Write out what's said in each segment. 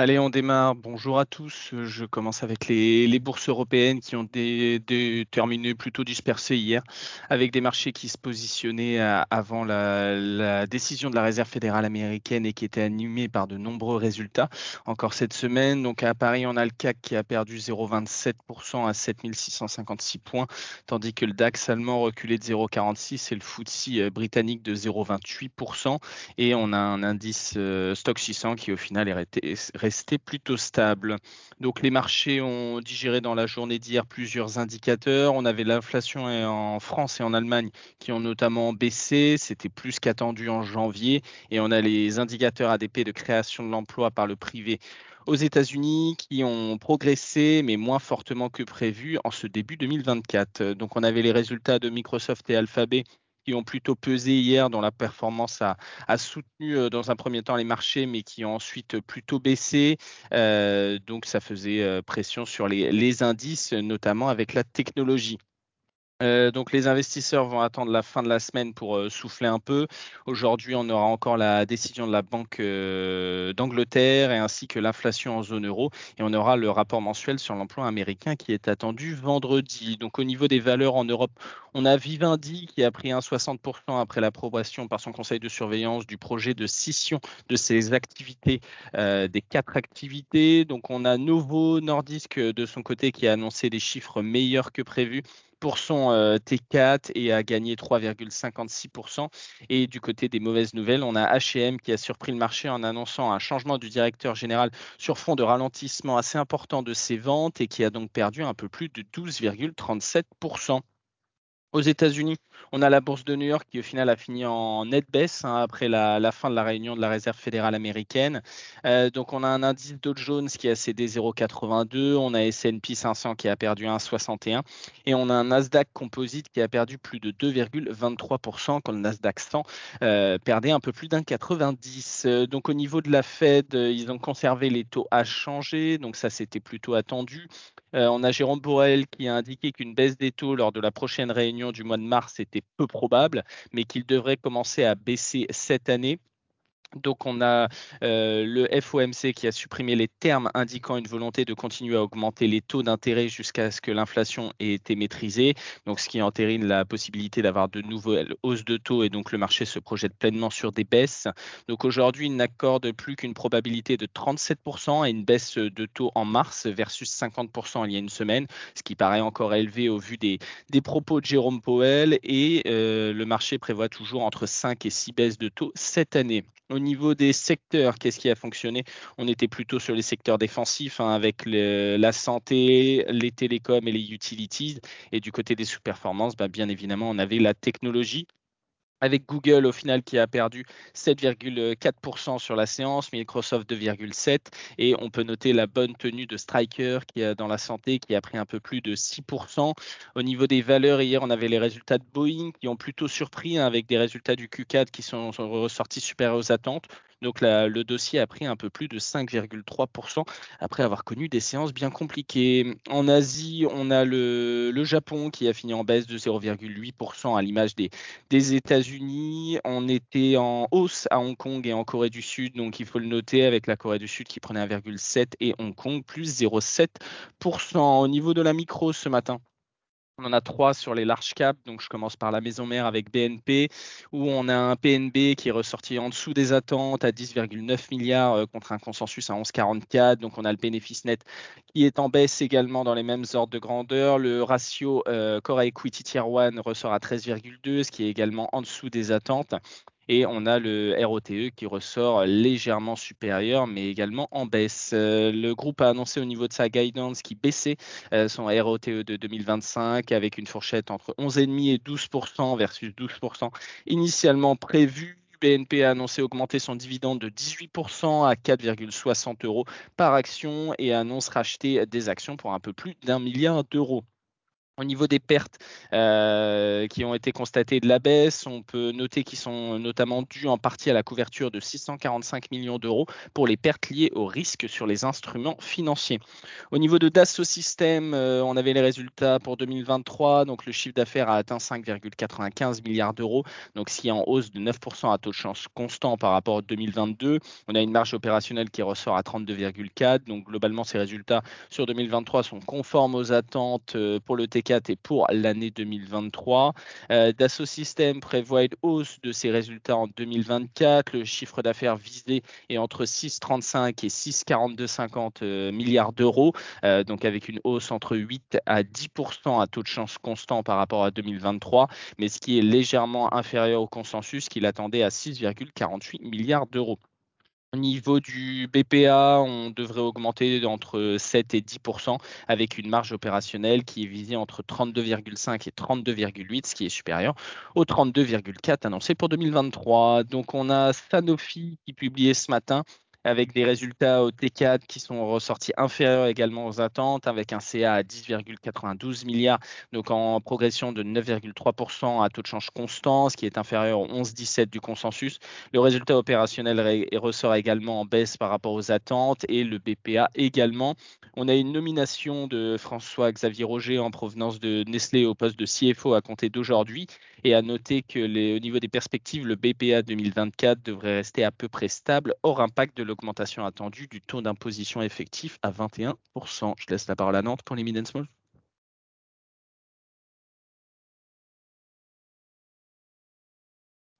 Allez, on démarre. Bonjour à tous. Je commence avec les bourses européennes qui ont terminé plutôt dispersées hier, avec des marchés qui se positionnaient avant la décision de la Réserve fédérale américaine et qui étaient animés par de nombreux résultats encore cette semaine. Donc à Paris, on a le CAC qui a perdu 0,27% à 7656 points, tandis que le DAX allemand reculait de 0,46 et le FTSE britannique de 0,28%. Et on a un indice Stock 600 qui au final est resté plutôt stable. Donc les marchés ont digéré dans la journée d'hier plusieurs indicateurs. On avait l'inflation en France et en Allemagne qui ont notamment baissé. C'était plus qu'attendu en janvier. Et on a les indicateurs ADP de création de l'emploi par le privé aux États-Unis qui ont progressé, mais moins fortement que prévu en ce début 2024. Donc on avait les résultats de Microsoft et Alphabet qui ont plutôt pesé hier, dont la performance a soutenu dans un premier temps les marchés, mais qui ont ensuite plutôt baissé. Donc ça faisait pression sur les indices, notamment avec la technologie. Donc les investisseurs vont attendre la fin de la semaine pour souffler un peu. Aujourd'hui, on aura encore la décision de la Banque d'Angleterre et ainsi que l'inflation en zone euro. Et on aura le rapport mensuel sur l'emploi américain qui est attendu vendredi. Donc au niveau des valeurs en Europe, on a Vivendi qui a pris 1,60% après l'approbation par son conseil de surveillance du projet de scission de ses activités, des 4 activités. Donc on a Novo Nordisk de son côté qui a annoncé des chiffres meilleurs que prévu pour son T4 et a gagné 3,56%. Et du côté des mauvaises nouvelles, on a H&M qui a surpris le marché en annonçant un changement du directeur général sur fond de ralentissement assez important de ses ventes et qui a donc perdu un peu plus de 12,37%. Aux États-Unis, on a la bourse de New York qui au final a fini en nette baisse après la fin de la réunion de la Réserve fédérale américaine. Donc on a un indice Dow Jones qui a cédé 0,82, on a S&P 500 qui a perdu 1,61 et on a un Nasdaq Composite qui a perdu plus de 2,23% quand le Nasdaq 100 perdait un peu plus d'1,90. Donc au niveau de la Fed, ils ont conservé les taux à changer, donc ça c'était plutôt attendu. On a Jérôme Borel qui a indiqué qu'une baisse des taux lors de la prochaine réunion du mois de mars était peu probable, mais qu'il devrait commencer à baisser cette année. Donc on a le FOMC qui a supprimé les termes indiquant une volonté de continuer à augmenter les taux d'intérêt jusqu'à ce que l'inflation ait été maîtrisée, donc ce qui entérine la possibilité d'avoir de nouvelles hausses de taux et donc le marché se projette pleinement sur des baisses. Donc aujourd'hui, il n'accorde plus qu'une probabilité de 37% à une baisse de taux en mars versus 50% il y a une semaine, ce qui paraît encore élevé au vu des propos de Jérôme Powell et le marché prévoit toujours entre 5 et 6 baisses de taux cette année. Au niveau des secteurs, qu'est-ce qui a fonctionné? On était plutôt sur les secteurs défensifs avec la santé, les télécoms et les utilities. Et du côté des sous-performances, bien évidemment, on avait la technologie. Avec Google au final qui a perdu 7,4% sur la séance, Microsoft 2,7% et on peut noter la bonne tenue de Stryker qui est dans la santé qui a pris un peu plus de 6%. Au niveau des valeurs, hier on avait les résultats de Boeing qui ont plutôt surpris avec des résultats du Q4 qui sont ressortis supérieurs aux attentes. Donc le dossier a pris un peu plus de 5,3% après avoir connu des séances bien compliquées. En Asie, on a le Japon qui a fini en baisse de 0,8% à l'image des États-Unis. On était en hausse à Hong Kong et en Corée du Sud, donc il faut le noter avec la Corée du Sud qui prenait 1,7% et Hong Kong plus 0,7%. Au niveau de la micro ce matin, on en a 3 sur les large caps, donc je commence par la maison mère avec BNP, où on a un PNB qui est ressorti en dessous des attentes à 10,9 milliards contre un consensus à 11,44. Donc on a le bénéfice net qui est en baisse également dans les mêmes ordres de grandeur. Le ratio Core Equity Tier 1 ressort à 13,2, ce qui est également en dessous des attentes. Et on a le ROTE qui ressort légèrement supérieur, mais également en baisse. Le groupe a annoncé au niveau de sa guidance qu'il baissait son ROTE de 2025 avec une fourchette entre 11,5 et 12% versus 12% initialement prévu. BNP a annoncé augmenter son dividende de 18% à 4,60 € par action et annonce racheter des actions pour un peu plus d'1 milliard d'euros. Au niveau des pertes qui ont été constatées de la baisse, on peut noter qu'ils sont notamment dus en partie à la couverture de 645 millions d'euros pour les pertes liées aux risques sur les instruments financiers. Au niveau de Dassault Systèmes, on avait les résultats pour 2023. Donc le chiffre d'affaires a atteint 5,95 milliards d'euros, donc ce qui est en hausse de 9% à taux de change constant par rapport à 2022. On a une marge opérationnelle qui ressort à 32,4. Donc globalement, ces résultats sur 2023 sont conformes aux attentes pour le TK et pour l'année 2023. Dassault Systèmes prévoit une hausse de ses résultats en 2024. Le chiffre d'affaires visé est entre 6,35 et 6,42,50 milliards d'euros, donc avec une hausse entre 8 à 10% à taux de change constant par rapport à 2023, mais ce qui est légèrement inférieur au consensus qu'il attendait à 6,48 milliards d'euros. Au niveau du BPA, on devrait augmenter entre 7 et 10% avec une marge opérationnelle qui est visée entre 32,5 et 32,8, ce qui est supérieur aux 32,4 annoncés pour 2023. Donc on a Sanofi qui publiait ce matin avec des résultats au T4 qui sont ressortis inférieurs également aux attentes, avec un CA à 10,92 milliards, donc en progression de 9,3% à taux de change constant, ce qui est inférieur au 11,17 du consensus. Le résultat opérationnel ressort également en baisse par rapport aux attentes et le BPA également. On a une nomination de François-Xavier Roger en provenance de Nestlé au poste de CFO à compter d'aujourd'hui, et à noter que au niveau des perspectives, le BPA 2024 devrait rester à peu près stable, hors impact de l'augmentation attendue du taux d'imposition effectif à 21%. Je laisse la parole à Nantes pour les Mid & Small.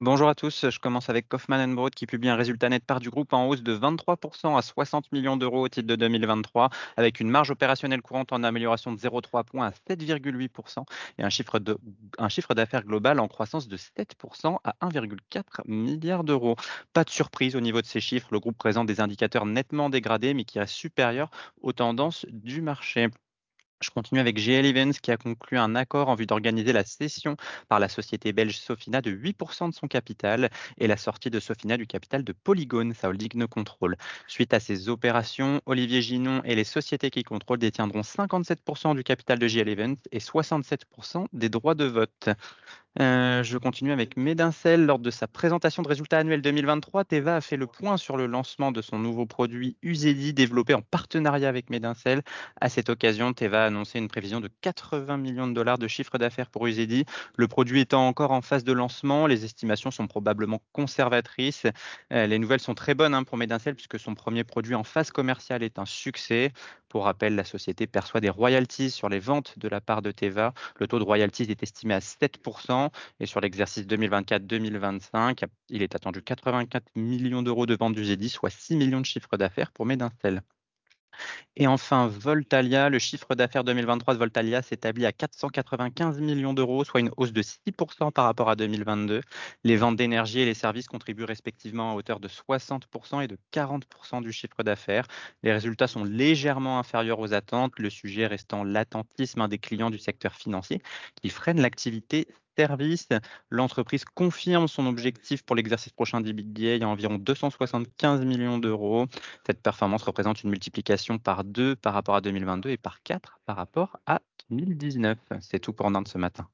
Bonjour à tous, je commence avec Kaufman & Broad qui publie un résultat net part du groupe en hausse de 23% à 60 millions d'euros au titre de 2023, avec une marge opérationnelle courante en amélioration de 0,3 points à 7,8% et un chiffre d'affaires global en croissance de 7% à 1,4 milliard d'euros. Pas de surprise au niveau de ces chiffres, le groupe présente des indicateurs nettement dégradés mais qui restent supérieurs aux tendances du marché. Je continue avec GL Events qui a conclu un accord en vue d'organiser la cession par la société belge Sofina de 8% de son capital et la sortie de Sofina du capital de Polygone, sa holding ne contrôle. Suite à ces opérations, Olivier Ginon et les sociétés qui contrôlent détiendront 57% du capital de GL Events et 67% des droits de vote. Je continue avec Medincell. Lors de sa présentation de résultats annuels 2023, Teva a fait le point sur le lancement de son nouveau produit UZEDI développé en partenariat avec Medincell. À cette occasion, Teva a annoncé une prévision de 80 millions de dollars de chiffre d'affaires pour UZEDI. Le produit étant encore en phase de lancement, les estimations sont probablement conservatrices. Les nouvelles sont très bonnes pour Medincell puisque son premier produit en phase commerciale est un succès. Pour rappel, la société perçoit des royalties sur les ventes de la part de Teva. Le taux de royalties est estimé à 7%. Et sur l'exercice 2024-2025, il est attendu 84 millions d'euros de ventes d'UZEDI, soit 6 millions de chiffres d'affaires pour Medincell. Et enfin, Voltalia, le chiffre d'affaires 2023 de Voltalia s'établit à 495 millions d'euros, soit une hausse de 6% par rapport à 2022. Les ventes d'énergie et les services contribuent respectivement à hauteur de 60% et de 40% du chiffre d'affaires. Les résultats sont légèrement inférieurs aux attentes, le sujet restant l'attentisme des clients du secteur financier qui freine l'activité service. L'entreprise confirme son objectif pour l'exercice prochain d'EBITDA à environ 275 millions d'euros. Cette performance représente une multiplication par 2 par rapport à 2022 et par 4 par rapport à 2019. C'est tout pour Nantes ce matin.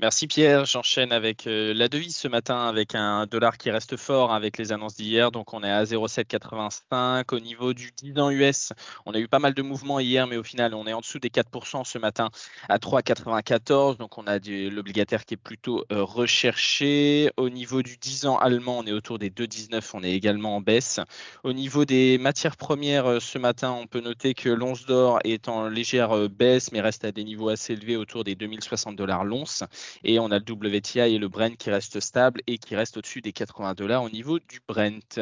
Merci Pierre, j'enchaîne avec la devise ce matin avec un dollar qui reste fort avec les annonces d'hier, donc on est à 0,785. Au niveau du 10 ans US, on a eu pas mal de mouvements hier mais au final on est en dessous des 4% ce matin à 3,94, donc on a l'obligataire qui est plutôt recherché. Au niveau du 10 ans allemand, on est autour des 2,19, on est également en baisse. Au niveau des matières premières ce matin, on peut noter que l'once d'or est en légère baisse mais reste à des niveaux assez élevés autour des $2060 l'once. Et on a le WTI et le Brent qui restent stables et qui restent au-dessus des $80 au niveau du Brent.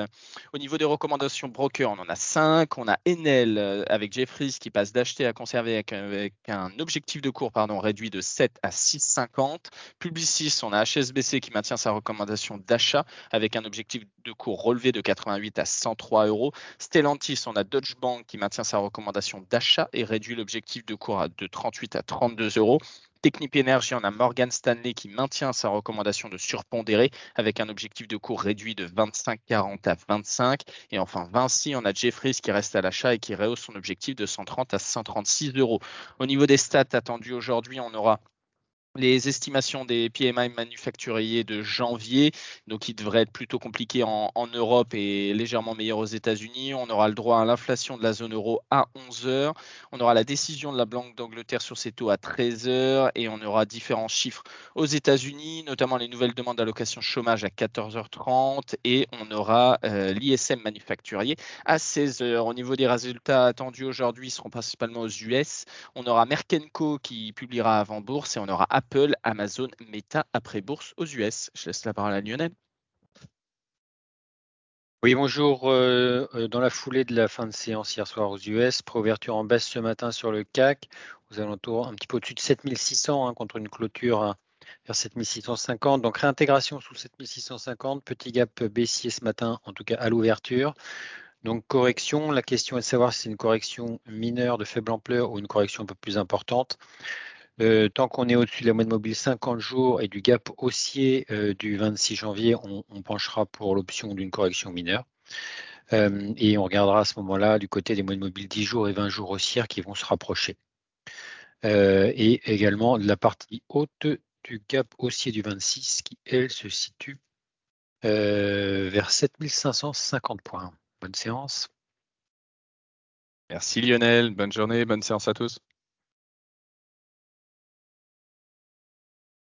Au niveau des recommandations broker, on en a 5. On a Enel avec Jefferies qui passe d'acheter à conserver avec un objectif de cours réduit de 7 à 6,50. Publicis, on a HSBC qui maintient sa recommandation d'achat avec un objectif de cours relevé de 88 à 103 euros. Stellantis, on a Deutsche Bank qui maintient sa recommandation d'achat et réduit l'objectif de cours de 38 à 32 euros. Technip Energy, on a Morgan Stanley qui maintient sa recommandation de surpondérer avec un objectif de cours réduit de 25,40 à 25. Et enfin, Vinci, on a Jefferies qui reste à l'achat et qui rehausse son objectif de 130 à 136 euros. Au niveau des stats attendues aujourd'hui, on aura les estimations des PMI manufacturiers de janvier, donc il devrait être plutôt compliqué en Europe et légèrement meilleur aux États-Unis. On aura le droit à l'inflation de la zone euro à 11h. On aura la décision de la Banque d'Angleterre sur ses taux à 13h. Et on aura différents chiffres aux États-Unis, notamment les nouvelles demandes d'allocation chômage à 14h30. Et on aura l'ISM manufacturier à 16h. Au niveau des résultats attendus aujourd'hui, ils seront principalement aux US. On aura Merck & Co qui publiera avant bourse et on aura Apple, Amazon, Meta après bourse aux US. Je laisse la parole à Lionel. Oui, bonjour. Dans la foulée de la fin de séance hier soir aux US, préouverture en baisse ce matin sur le CAC, aux alentours un petit peu au-dessus de 7600 contre une clôture vers 7650. Donc réintégration sous 7650, petit gap baissier ce matin, en tout cas à l'ouverture. Donc correction, la question est de savoir si c'est une correction mineure de faible ampleur ou une correction un peu plus importante. Tant qu'on est au-dessus de la moyenne mobile 50 jours et du gap haussier du 26 janvier, on penchera pour l'option d'une correction mineure. Et on regardera à ce moment-là du côté des moyennes mobiles 10 jours et 20 jours haussières qui vont se rapprocher. Et également de la partie haute du gap haussier du 26 qui, elle, se situe vers 7550 points. Bonne séance. Merci Lionel, bonne journée, bonne séance à tous.